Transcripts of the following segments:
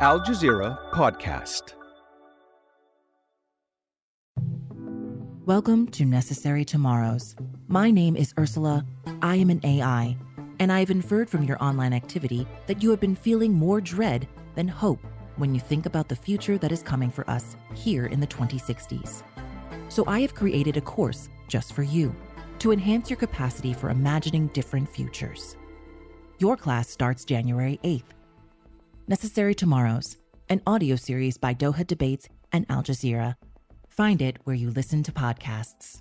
Al Jazeera Podcast. Welcome to Necessary Tomorrows. My name is Ursula. I am an AI, and I have inferred from your online activity that you have been feeling more dread than hope when you think about the future that is coming for us here in the 2060s. So I have created a course just for you to enhance your capacity for imagining different futures. Your class starts January 8th. Necessary Tomorrows, an audio series by Doha Debates and Al Jazeera. Find it where you listen to podcasts.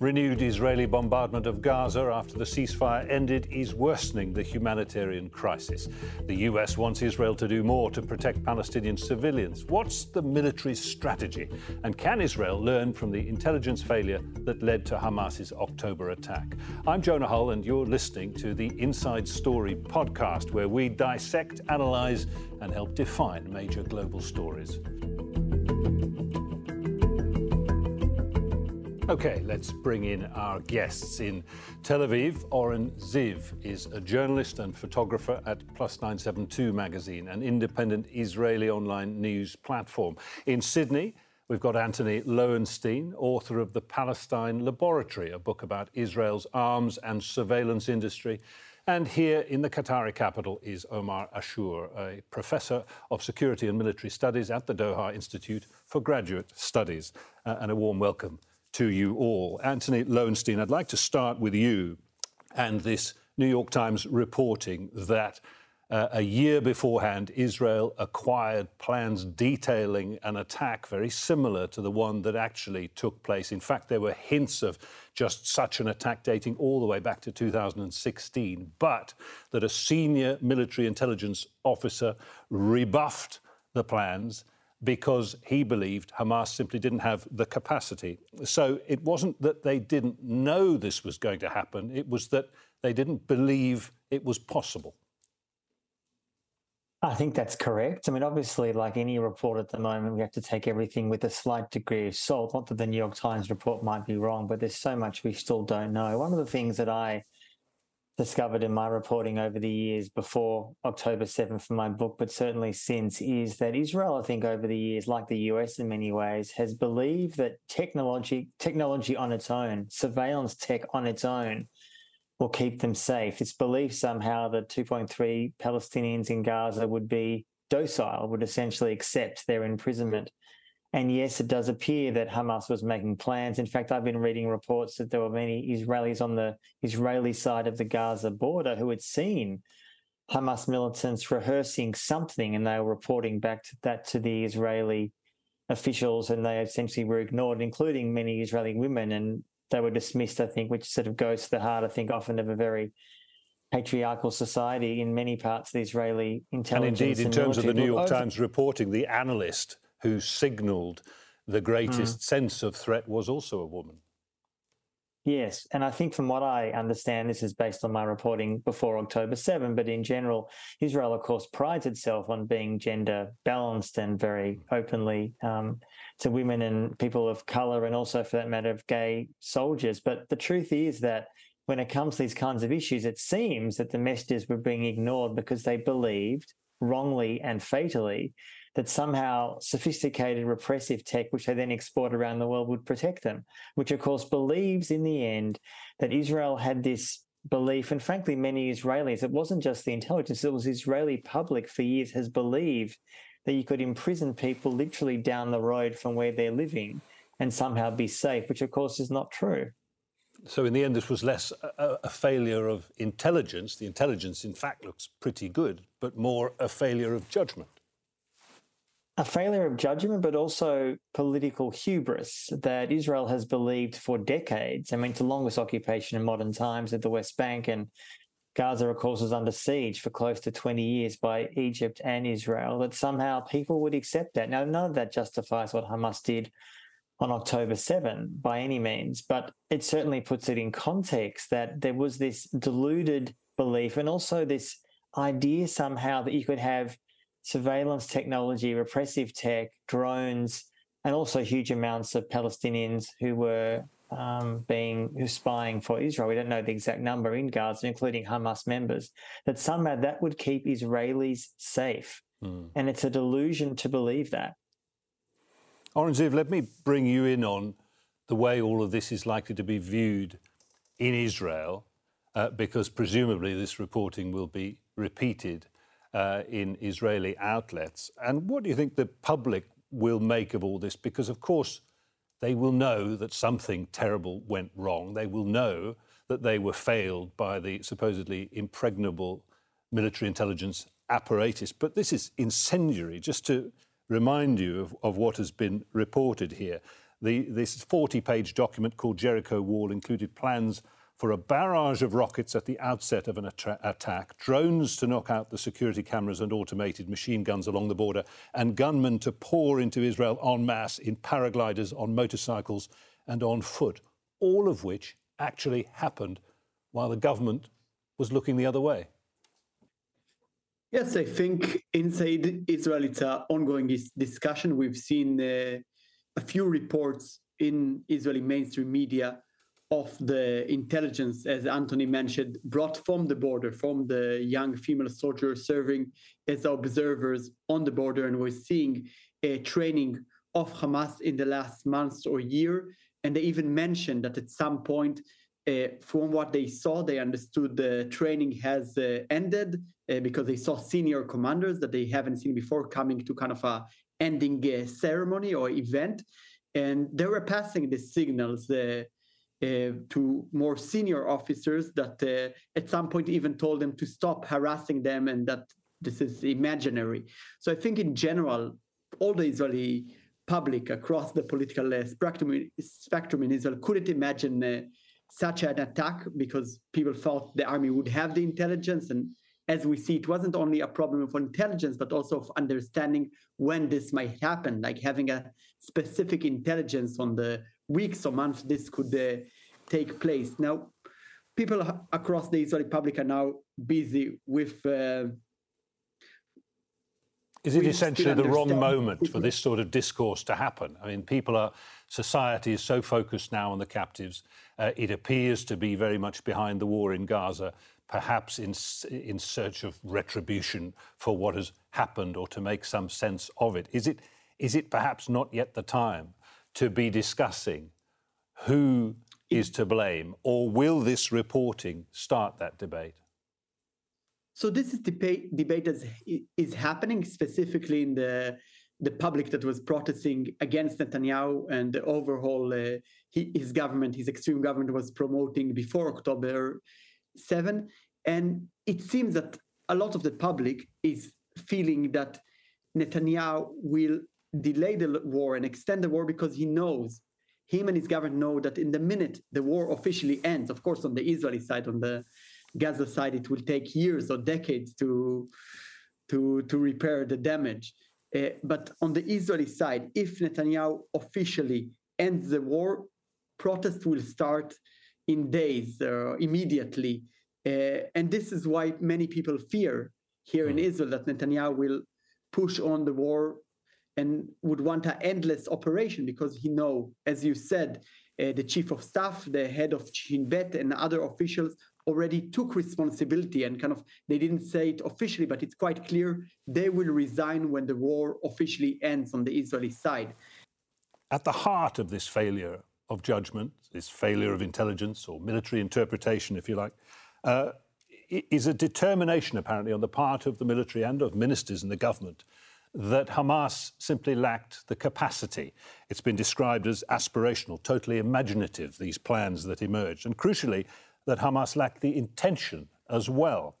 Renewed Israeli bombardment of Gaza after the ceasefire ended is worsening the humanitarian crisis. The US wants Israel to do more to protect Palestinian civilians. What's the military's strategy? And can Israel learn from the intelligence failure that led to Hamas's October attack? I'm Jonah Hull, and you're listening to the Inside Story podcast, where we dissect, analyze, and help define major global stories. OK, let's bring in our guests. In Tel Aviv, Oren Ziv is a journalist and photographer at Plus 972 magazine, an independent Israeli online news platform. In Sydney, we've got Antony Loewenstein, author of The Palestine Laboratory, a book about Israel's arms and surveillance industry. And here in the Qatari capital is Omar Ashour, a professor of security and military studies at the Doha Institute for Graduate Studies. And a warm welcome to you all. Antony Loewenstein, I'd like to start with you and this New York Times reporting that a year beforehand, Israel acquired plans detailing an attack very similar to the one that actually took place. In fact, there were hints of just such an attack dating all the way back to 2016, but that a senior military intelligence officer rebuffed the plans because he believed Hamas simply didn't have the capacity. So it wasn't that they didn't know this was going to happen, it was that they didn't believe it was possible. I think that's correct. I mean, obviously, like any report at the moment, we have to take everything with a slight degree of salt. Not that the New York Times report might be wrong, but there's so much we still don't know. One of the things that I discovered in my reporting over the years before October 7th for my book, but certainly since, is that Israel, I think over the years, like the US in many ways, has believed that technology on its own, surveillance tech on its own, will keep them safe. It's believed somehow that 2.3 Palestinians in Gaza would be docile, would essentially accept their imprisonment. And yes, it does appear that Hamas was making plans. In fact, I've been reading reports that there were many Israelis on the Israeli side of the Gaza border who had seen Hamas militants rehearsing something, and they were reporting back to that to the Israeli officials, and they essentially were ignored, including many Israeli women, and they were dismissed, I think, which sort of goes to the heart, I think, often of a very patriarchal society in many parts of the Israeli intelligence. And indeed, in terms of the New York Times reporting, the analyst who signalled the greatest sense of threat was also a woman. Yes, and I think from what I understand, this is based on my reporting before October 7, but in general, Israel, of course, prides itself on being gender balanced and very openly to women and people of colour, and also, for that matter, of gay soldiers. But the truth is that when it comes to these kinds of issues, it seems that the messages were being ignored because they believed, wrongly and fatally, that somehow sophisticated repressive tech, which they then export around the world, would protect them, which, of course, believes in the end that Israel had this belief, and frankly, many Israelis, it wasn't just the intelligence, it was Israeli public for years has believed that you could imprison people literally down the road from where they're living and somehow be safe, which, of course, is not true. So in the end, this was less a failure of intelligence. The intelligence, in fact, looks pretty good, but more a failure of judgment. A failure of judgment, but also political hubris that Israel has believed for decades. I mean, it's the longest occupation in modern times at the West Bank, and Gaza, of course, was under siege for close to 20 years by Egypt and Israel, that somehow people would accept that. Now, none of that justifies what Hamas did on October 7 by any means, but it certainly puts it in context that there was this deluded belief and also this idea somehow that you could have surveillance technology, repressive tech, drones, and also huge amounts of Palestinians who were who's spying for Israel. We don't know the exact number in Gaza, including Hamas members, that somehow that would keep Israelis safe. Mm. And it's a delusion to believe that. Oren Ziv, let me bring you in on the way all of this is likely to be viewed in Israel, because presumably this reporting will be repeated in Israeli outlets. And what do you think the public will make of all this? Because, of course, they will know that something terrible went wrong. They will know that they were failed by the supposedly impregnable military intelligence apparatus. But this is incendiary, just to remind you of what has been reported here. This 40-page document called Jericho Wall included plans for a barrage of rockets at the outset of an attack, drones to knock out the security cameras and automated machine guns along the border, and gunmen to pour into Israel en masse in paragliders, on motorcycles and on foot, all of which actually happened while the government was looking the other way. Yes, I think inside Israel it's an ongoing discussion. We've seen a few reports in Israeli mainstream media of the intelligence, as Antony mentioned, brought from the border, from the young female soldiers serving as observers on the border. And we're seeing a training of Hamas in the last months or year. And they even mentioned that at some point, from what they saw, they understood the training has ended because they saw senior commanders that they haven't seen before coming to kind of a ending ceremony or event. And they were passing the signals to more senior officers that at some point even told them to stop harassing them and that this is imaginary. So I think in general, all the Israeli public across the political spectrum in Israel couldn't imagine such an attack because people thought the army would have the intelligence. And as we see, it wasn't only a problem of intelligence, but also of understanding when this might happen, like having a specific intelligence on the weeks or months this could take place. Now, people across the Israeli public are now busy with... Is it essentially the wrong moment for this sort of discourse to happen? I mean, society is so focused now on the captives. It appears to be very much behind the war in Gaza, perhaps in search of retribution for what has happened or to make some sense of it. Is it perhaps not yet the time to be discussing who is to blame, or will this reporting start that debate? So this is debate is happening specifically in the public that was protesting against Netanyahu and the overhaul his government, his extreme government, was promoting before October 7. And it seems that a lot of the public is feeling that Netanyahu will delay the war and extend the war because he knows, him and his government know that in the minute the war officially ends, of course on the Israeli side, on the Gaza side, it will take years or decades to repair the damage. But on the Israeli side, if Netanyahu officially ends the war, protests will start in days or immediately. And this is why many people fear here in Israel that Netanyahu will push on the war and would want an endless operation because he knows, as you said, the chief of staff, the head of Shin Bet and other officials already took responsibility and kind of, they didn't say it officially, but it's quite clear they will resign when the war officially ends on the Israeli side. At the heart of this failure of judgment, this failure of intelligence or military interpretation, if you like, is a determination apparently on the part of the military and of ministers in the government that Hamas simply lacked the capacity. It's been described as aspirational, totally imaginative, these plans that emerged, and crucially, that Hamas lacked the intention as well.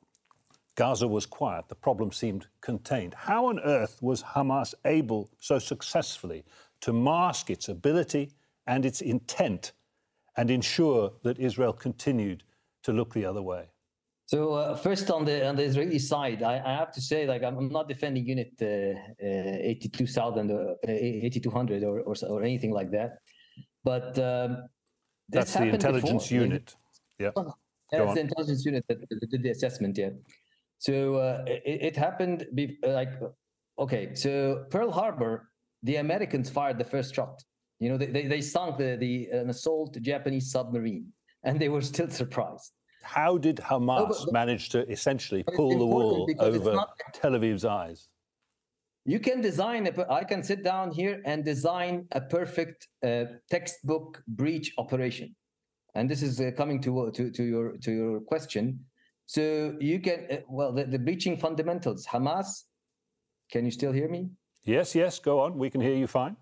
Gaza was quiet, the problem seemed contained. How on earth was Hamas able so successfully to mask its ability and its intent and ensure that Israel continued to look the other way? So first on the Israeli side, I have to say, like, I'm not defending unit 82,000 or 8,200 or anything like that, but that's the intelligence unit. Yeah, that's the intelligence unit that did the assessment. Yeah, so it happened. So Pearl Harbor, the Americans fired the first shot. You know, they sunk an assault Japanese submarine, and they were still surprised. How did Hamas manage to essentially pull the wool over Tel Aviv's eyes? You can design, I can sit down here and design a perfect textbook breach operation. And this is coming to your question. So you can, the breaching fundamentals, Hamas, can you still hear me? Yes, yes, go on. We can hear you fine.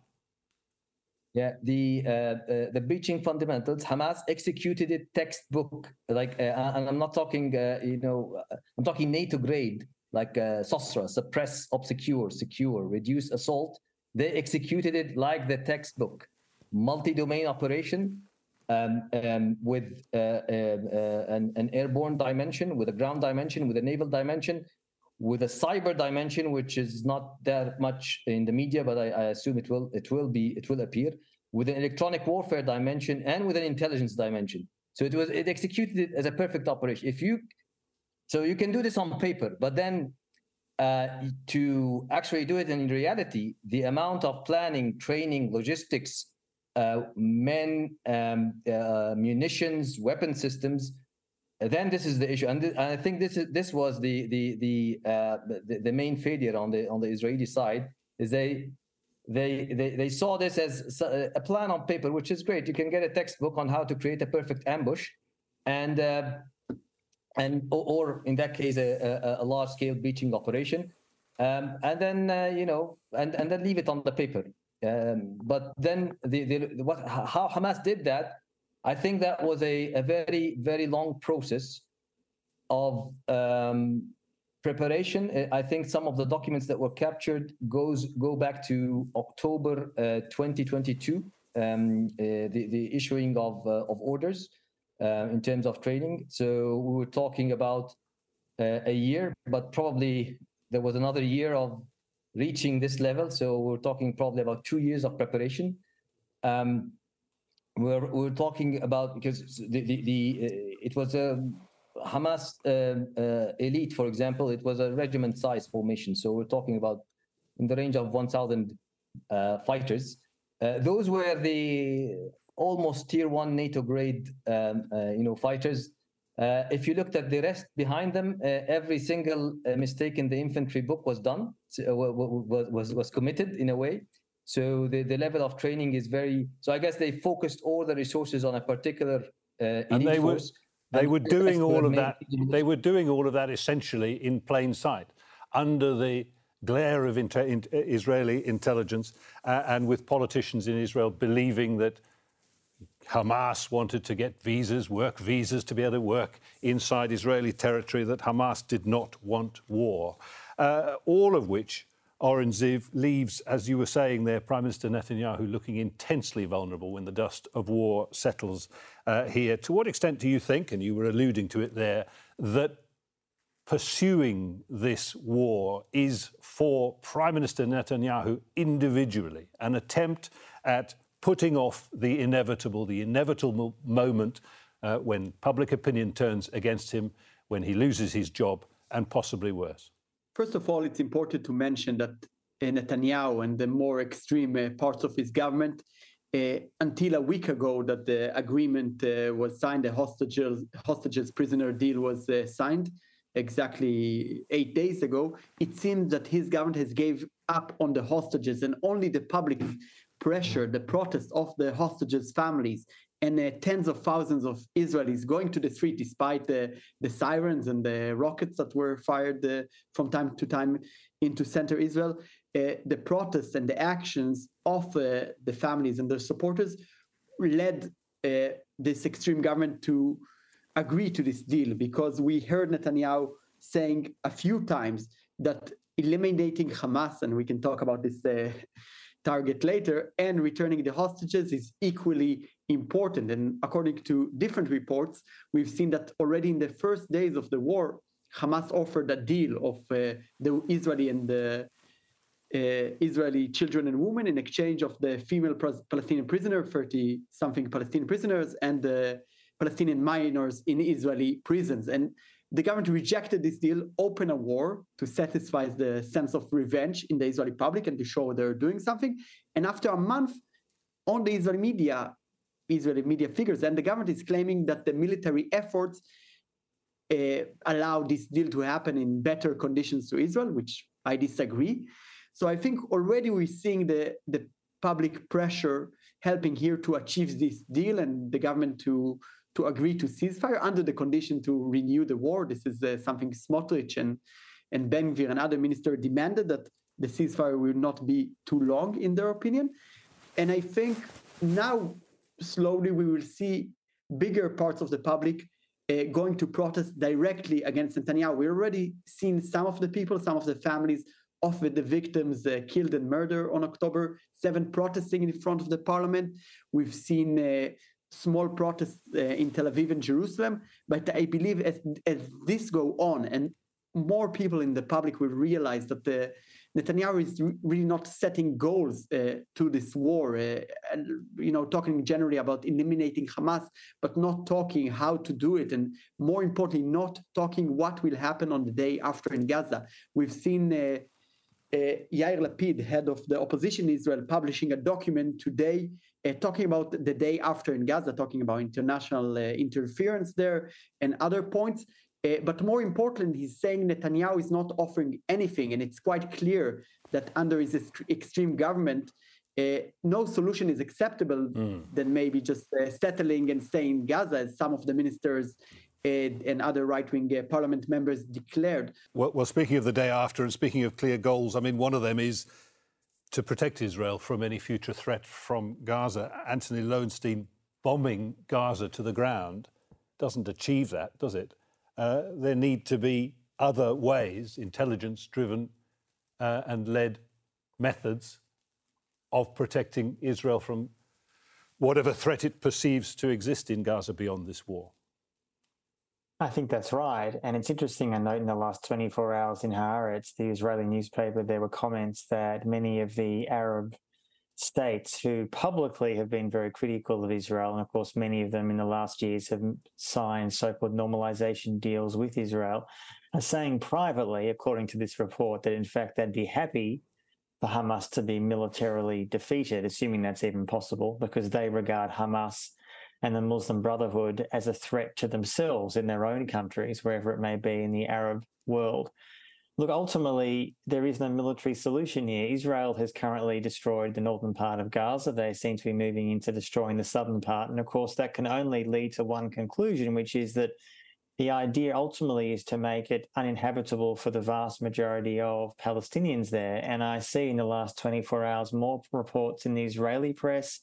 Yeah, the breaching fundamentals, Hamas executed it textbook, and I'm not talking, I'm talking NATO grade, SOSRA, suppress, obscure, secure, reduce assault. They executed it like the textbook, multi-domain operation with an airborne dimension, with a ground dimension, with a naval dimension, with a cyber dimension, which is not that much in the media, but I assume it will appear, with an electronic warfare dimension and with an intelligence dimension. So it executed it as a perfect operation. So you can do this on paper, but then to actually do it in reality, the amount of planning, training, logistics, men, munitions, weapon systems. Then this is the issue, and I think this was the main failure on the Israeli side. Is they saw this as a plan on paper, which is great. You can get a textbook on how to create a perfect ambush, or in that case a large scale breaching operation, and then leave it on the paper. But then how Hamas did that. I think that was a very, very long process of preparation. I think some of the documents that were captured go back to October 2022, the issuing of orders in terms of training. So we were talking about a year, but probably there was another year of reaching this level. So we're talking probably about 2 years of preparation. We're talking about, because it was a Hamas elite, for example, it was a regiment-sized formation. So we're talking about in the range of 1,000 fighters. Those were the almost tier 1 NATO grade, fighters. If you looked at the rest behind them, every single mistake in the infantry book was done, was committed in a way. So the level of training is very. So I guess they focused all the resources on a particular. And they were doing all of that. They were doing all of that essentially in plain sight, under the glare of Israeli intelligence, and with politicians in Israel believing that Hamas wanted to get visas, work visas, to be able to work inside Israeli territory. That Hamas did not want war. All of which. Oren Ziv leaves, as you were saying there, Prime Minister Netanyahu looking intensely vulnerable when the dust of war settles here. To what extent do you think, and you were alluding to it there, that pursuing this war is for Prime Minister Netanyahu individually an attempt at putting off the inevitable moment when public opinion turns against him, when he loses his job, and possibly worse? First of all, it's important to mention that Netanyahu and the more extreme parts of his government, until a week ago that the agreement was signed, the hostages prisoner deal was signed exactly 8 days ago, it seems that his government has gave up on the hostages, and only the public pressure, the protest of the hostages' families and tens of thousands of Israelis going to the street despite the sirens and the rockets that were fired from time to time into center Israel. The protests and the actions of the families and their supporters led this extreme government to agree to this deal, because we heard Netanyahu saying a few times that eliminating Hamas, and we can talk about this target later, and returning the hostages is equally important. And according to different reports, we've seen that already in the first days of the war, Hamas offered a deal of the Israeli and the Israeli children and women in exchange of the female Palestinian prisoner, 30-something Palestinian prisoners, and the Palestinian minors in Israeli prisons. And the government rejected this deal, opened a war to satisfy the sense of revenge in the Israeli public and to show they're doing something. And after a month, on the Israeli media figures, and the government is claiming that the military efforts allow this deal to happen in better conditions to Israel, which I disagree. So I think already we're seeing the public pressure helping here to achieve this deal and the government to agree to ceasefire under the condition to renew the war. This is something Smotrich and Ben-Gvir and other ministers demanded, that the ceasefire will not be too long, in their opinion. And I think now, slowly, we will see bigger parts of the public going to protest directly against Netanyahu. We've already seen some of the people, some of the families of the victims killed and murdered on October 7 protesting in front of the parliament. We've seen small protests in Tel Aviv and Jerusalem. But I believe as this goes on and more people in the public will realize that Netanyahu is really not setting goals to this war, and, you know, talking generally about eliminating Hamas, but not talking how to do it, and more importantly, not talking what will happen on the day after in Gaza. We've seen Yair Lapid, head of the opposition in Israel, publishing a document today talking about the day after in Gaza, talking about international interference there and other points. But more importantly, he's saying Netanyahu is not offering anything, and it's quite clear that under his extreme government, no solution is acceptable than maybe just settling and staying in Gaza, as some of the ministers and other right-wing parliament members declared. Well, speaking of the day after and speaking of clear goals, I mean, one of them is to protect Israel from any future threat from Gaza. Antony Loewenstein bombing Gaza to the ground doesn't achieve that, does it? There need to be other ways, intelligence-driven and led methods of protecting Israel from whatever threat it perceives to exist in Gaza beyond this war. I think that's right. And it's interesting, I note in the last 24 hours in Haaretz, the Israeli newspaper, there were comments that many of the Arab states who publicly have been very critical of Israel, and of course many of them in the last years have signed so-called normalization deals with Israel, are saying privately, according to this report, that in fact they'd be happy for Hamas to be militarily defeated, assuming that's even possible, because they regard Hamas and the Muslim Brotherhood as a threat to themselves in their own countries, wherever it may be in the Arab world. Look, ultimately, there is no military solution here. Israel has currently destroyed the northern part of Gaza. They seem to be moving into destroying the southern part. And of course, that can only lead to one conclusion, which is that the idea ultimately is to make it uninhabitable for the vast majority of Palestinians there. And I see in the last 24 hours more reports in the Israeli press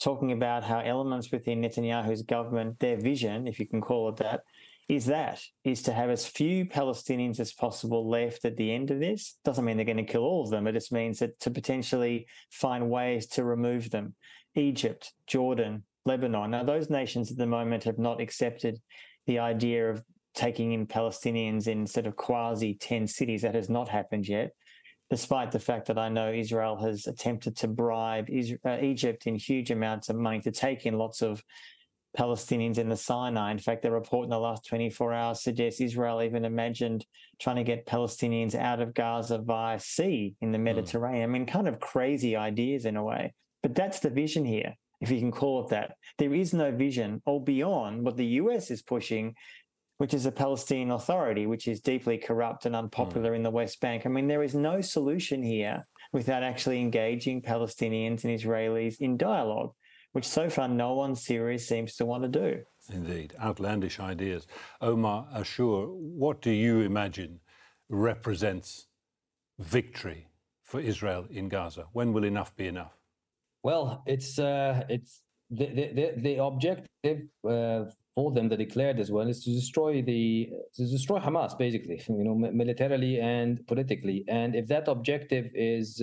talking about how elements within Netanyahu's government, their vision, if you can call it that, is to have as few Palestinians as possible left at the end of this. Doesn't mean they're going to kill all of them. It just means that to potentially find ways to remove them. Egypt, Jordan, Lebanon. Now, those nations at the moment have not accepted the idea of taking in Palestinians in sort of quasi-10 cities. That has not happened yet, despite the fact that I know Israel has attempted to bribe Egypt in huge amounts of money to take in lots of Palestinians in the Sinai. In fact, the report in the last 24 hours suggests Israel even imagined trying to get Palestinians out of Gaza via sea in the Mediterranean. I mean, kind of crazy ideas in a way. But that's the vision here, if you can call it that. There is no vision or beyond what the US is pushing, which is a Palestinian Authority, which is deeply corrupt and unpopular in the West Bank. I mean, there is no solution here without actually engaging Palestinians and Israelis in dialogue, which so far no one serious seems to want to do. Indeed, outlandish ideas. Omar Ashour, what do you imagine represents victory for Israel in Gaza? When will enough be enough? Well, it's the objective for them, they declared as well, is to destroy Hamas, basically, you know, militarily and politically. And if that objective is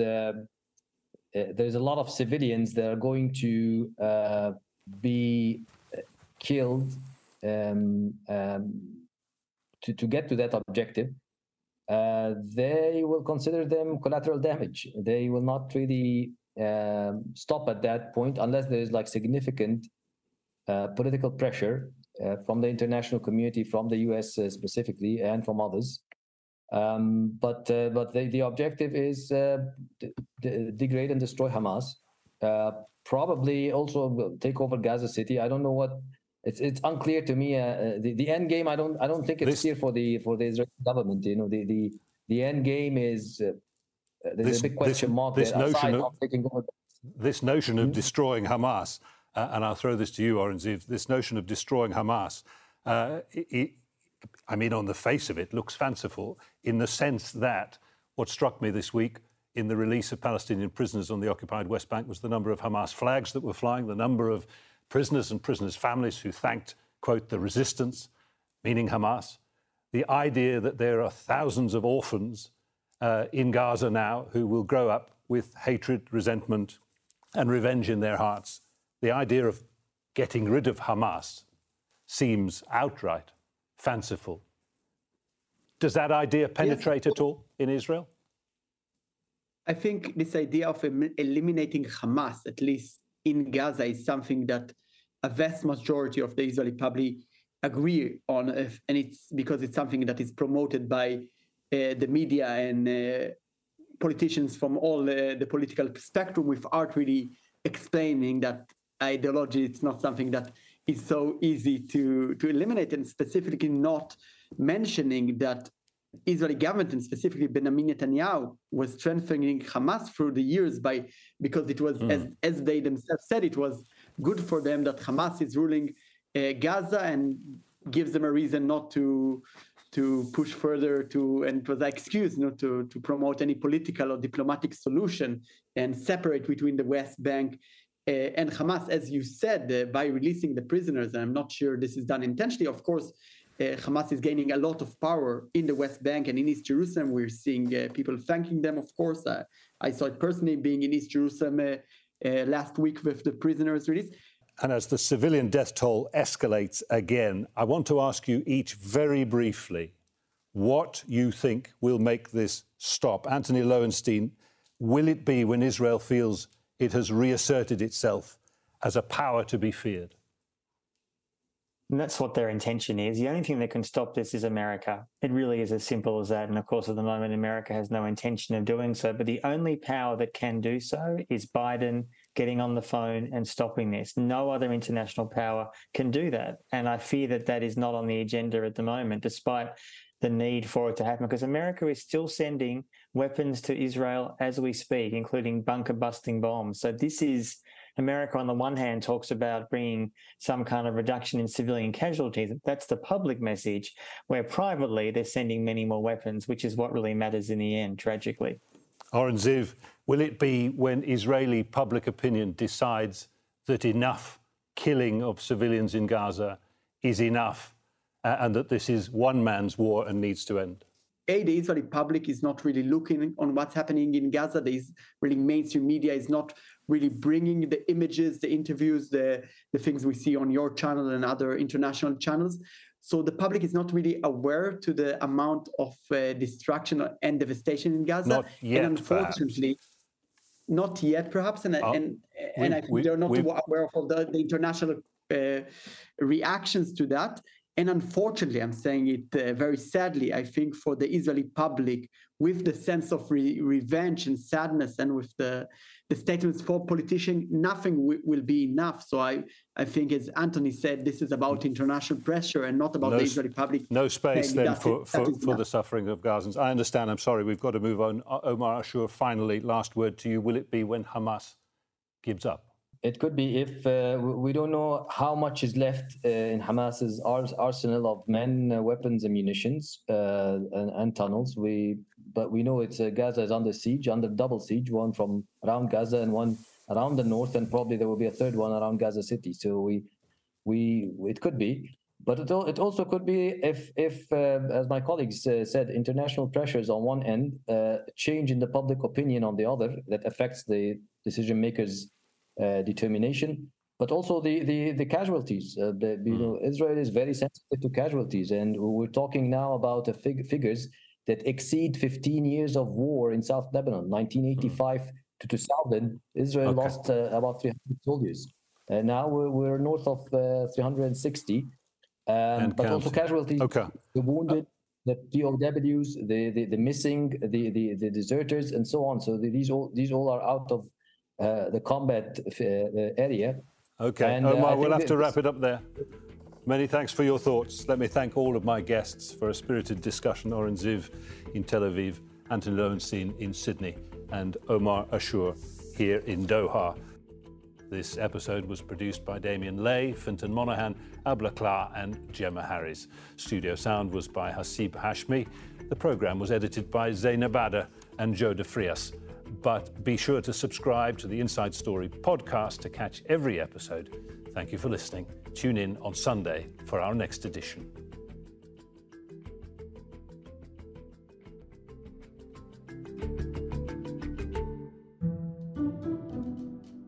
there's a lot of civilians that are going to be killed to get to that objective, they will consider them collateral damage. They will not really stop at that point unless there is like significant political pressure from the international community, from the US specifically, and from others. But the objective is degrade and destroy Hamas, probably also take over Gaza City. I don't know what. It's unclear to me. The end game. I don't think it's clear for the Israeli government. You know, the end game is there's a big question mark there. This notion of destroying Hamas, and I'll throw this to you, Oren Ziv. This notion of destroying Hamas. I mean, on the face of it, looks fanciful in the sense that what struck me this week in the release of Palestinian prisoners on the occupied West Bank was the number of Hamas flags that were flying, the number of prisoners and prisoners' families who thanked, quote, the resistance, meaning Hamas. The idea that there are thousands of orphans in Gaza now who will grow up with hatred, resentment and revenge in their hearts. The idea of getting rid of Hamas seems outright fanciful. Does that idea penetrate at all in Israel? I think this idea of eliminating Hamas, at least in Gaza, is something that a vast majority of the Israeli public agree on, and it's because it's something that is promoted by the media and politicians from all the political spectrum without really explaining that ideology. It's not something that is so easy to eliminate, and specifically not mentioning that Israeli government, and specifically Benjamin Netanyahu, was strengthening Hamas through the years because it was, as they themselves said, it was good for them that Hamas is ruling Gaza and gives them a reason not to push further and it was an excuse not to promote any political or diplomatic solution and separate between the West Bank and Hamas, as you said, by releasing the prisoners. And I'm not sure this is done intentionally. Of course, Hamas is gaining a lot of power in the West Bank and in East Jerusalem. We're seeing people thanking them, of course. I saw it personally being in East Jerusalem last week with the prisoners released. And as the civilian death toll escalates again, I want to ask you each very briefly what you think will make this stop. Antony Loewenstein, will it be when Israel feels it has reasserted itself as a power to be feared? And that's what their intention is. The only thing that can stop this is America. It really is as simple as that. And of course, at the moment, America has no intention of doing so. But the only power that can do so is Biden getting on the phone and stopping this. No other international power can do that. And I fear that that is not on the agenda at the moment, despite the need for it to happen, because America is still sending weapons to Israel as we speak, including bunker-busting bombs. So this is... America, on the one hand, talks about bringing some kind of reduction in civilian casualties. That's the public message, where privately they're sending many more weapons, which is what really matters in the end, tragically. Oren Ziv, will it be when Israeli public opinion decides that enough killing of civilians in Gaza is enough and that this is one man's war and needs to end? The Israeli public is not really looking on what's happening in Gaza. The Israeli mainstream media is not really bringing the images, the interviews, the things we see on your channel and other international channels. So the public is not really aware to the amount of destruction and devastation in Gaza. Not yet, and unfortunately, perhaps. Not yet, perhaps. And I think they're not aware of all the international reactions to that. And unfortunately, I'm saying it very sadly, I think for the Israeli public, with the sense of revenge and sadness and with the statements for politicians, nothing will be enough. So I think, as Antony said, this is about international pressure and not about the Israeli public. No space then for the suffering of Gazans. I understand. I'm sorry. We've got to move on. Omar Ashour, finally, last word to you. Will it be when Hamas gives up? It could be if we don't know how much is left in Hamas's arsenal of men, weapons, and munitions, and tunnels. But we know it's Gaza is under siege, under double siege, one from around Gaza and one around the north, and probably there will be a third one around Gaza City. So it could be, but it also could be if as my colleagues said, international pressures on one end, change in the public opinion on the other that affects the decision makers. Determination, but also the casualties. Israel is very sensitive to casualties, and we're talking now about figures that exceed 15 years of war in South Lebanon. 1985 to 2000, Israel lost about 300 soldiers. Now we're north of 360, but also casualties, the wounded, the POWs, the missing, the deserters, and so on. So these all are out of the combat area. Okay, and, Omar, we'll have to wrap it up there. Many thanks for your thoughts. Let me thank all of my guests for a spirited discussion. Oren Ziv in Tel Aviv, Antony Loewenstein in Sydney, and Omar Ashour here in Doha. This episode was produced by Damien Lay, Fintan Monaghan, Abla Klaa and Gemma Harris. Studio sound was by Haseeb Hashmi. The programme was edited by Zeynabada and Joe Defrias. But be sure to subscribe to the Inside Story podcast to catch every episode. Thank you for listening. Tune in on Sunday for our next edition.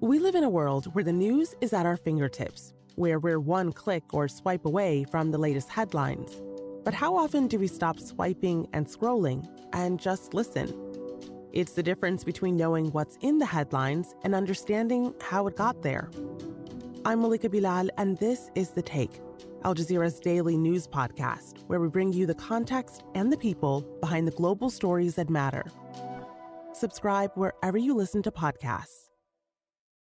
We live in a world where the news is at our fingertips, where we're one click or swipe away from the latest headlines. But how often do we stop swiping and scrolling and just listen? It's the difference between knowing what's in the headlines and understanding how it got there. I'm Malika Bilal, and this is The Take, Al Jazeera's daily news podcast, where we bring you the context and the people behind the global stories that matter. Subscribe wherever you listen to podcasts.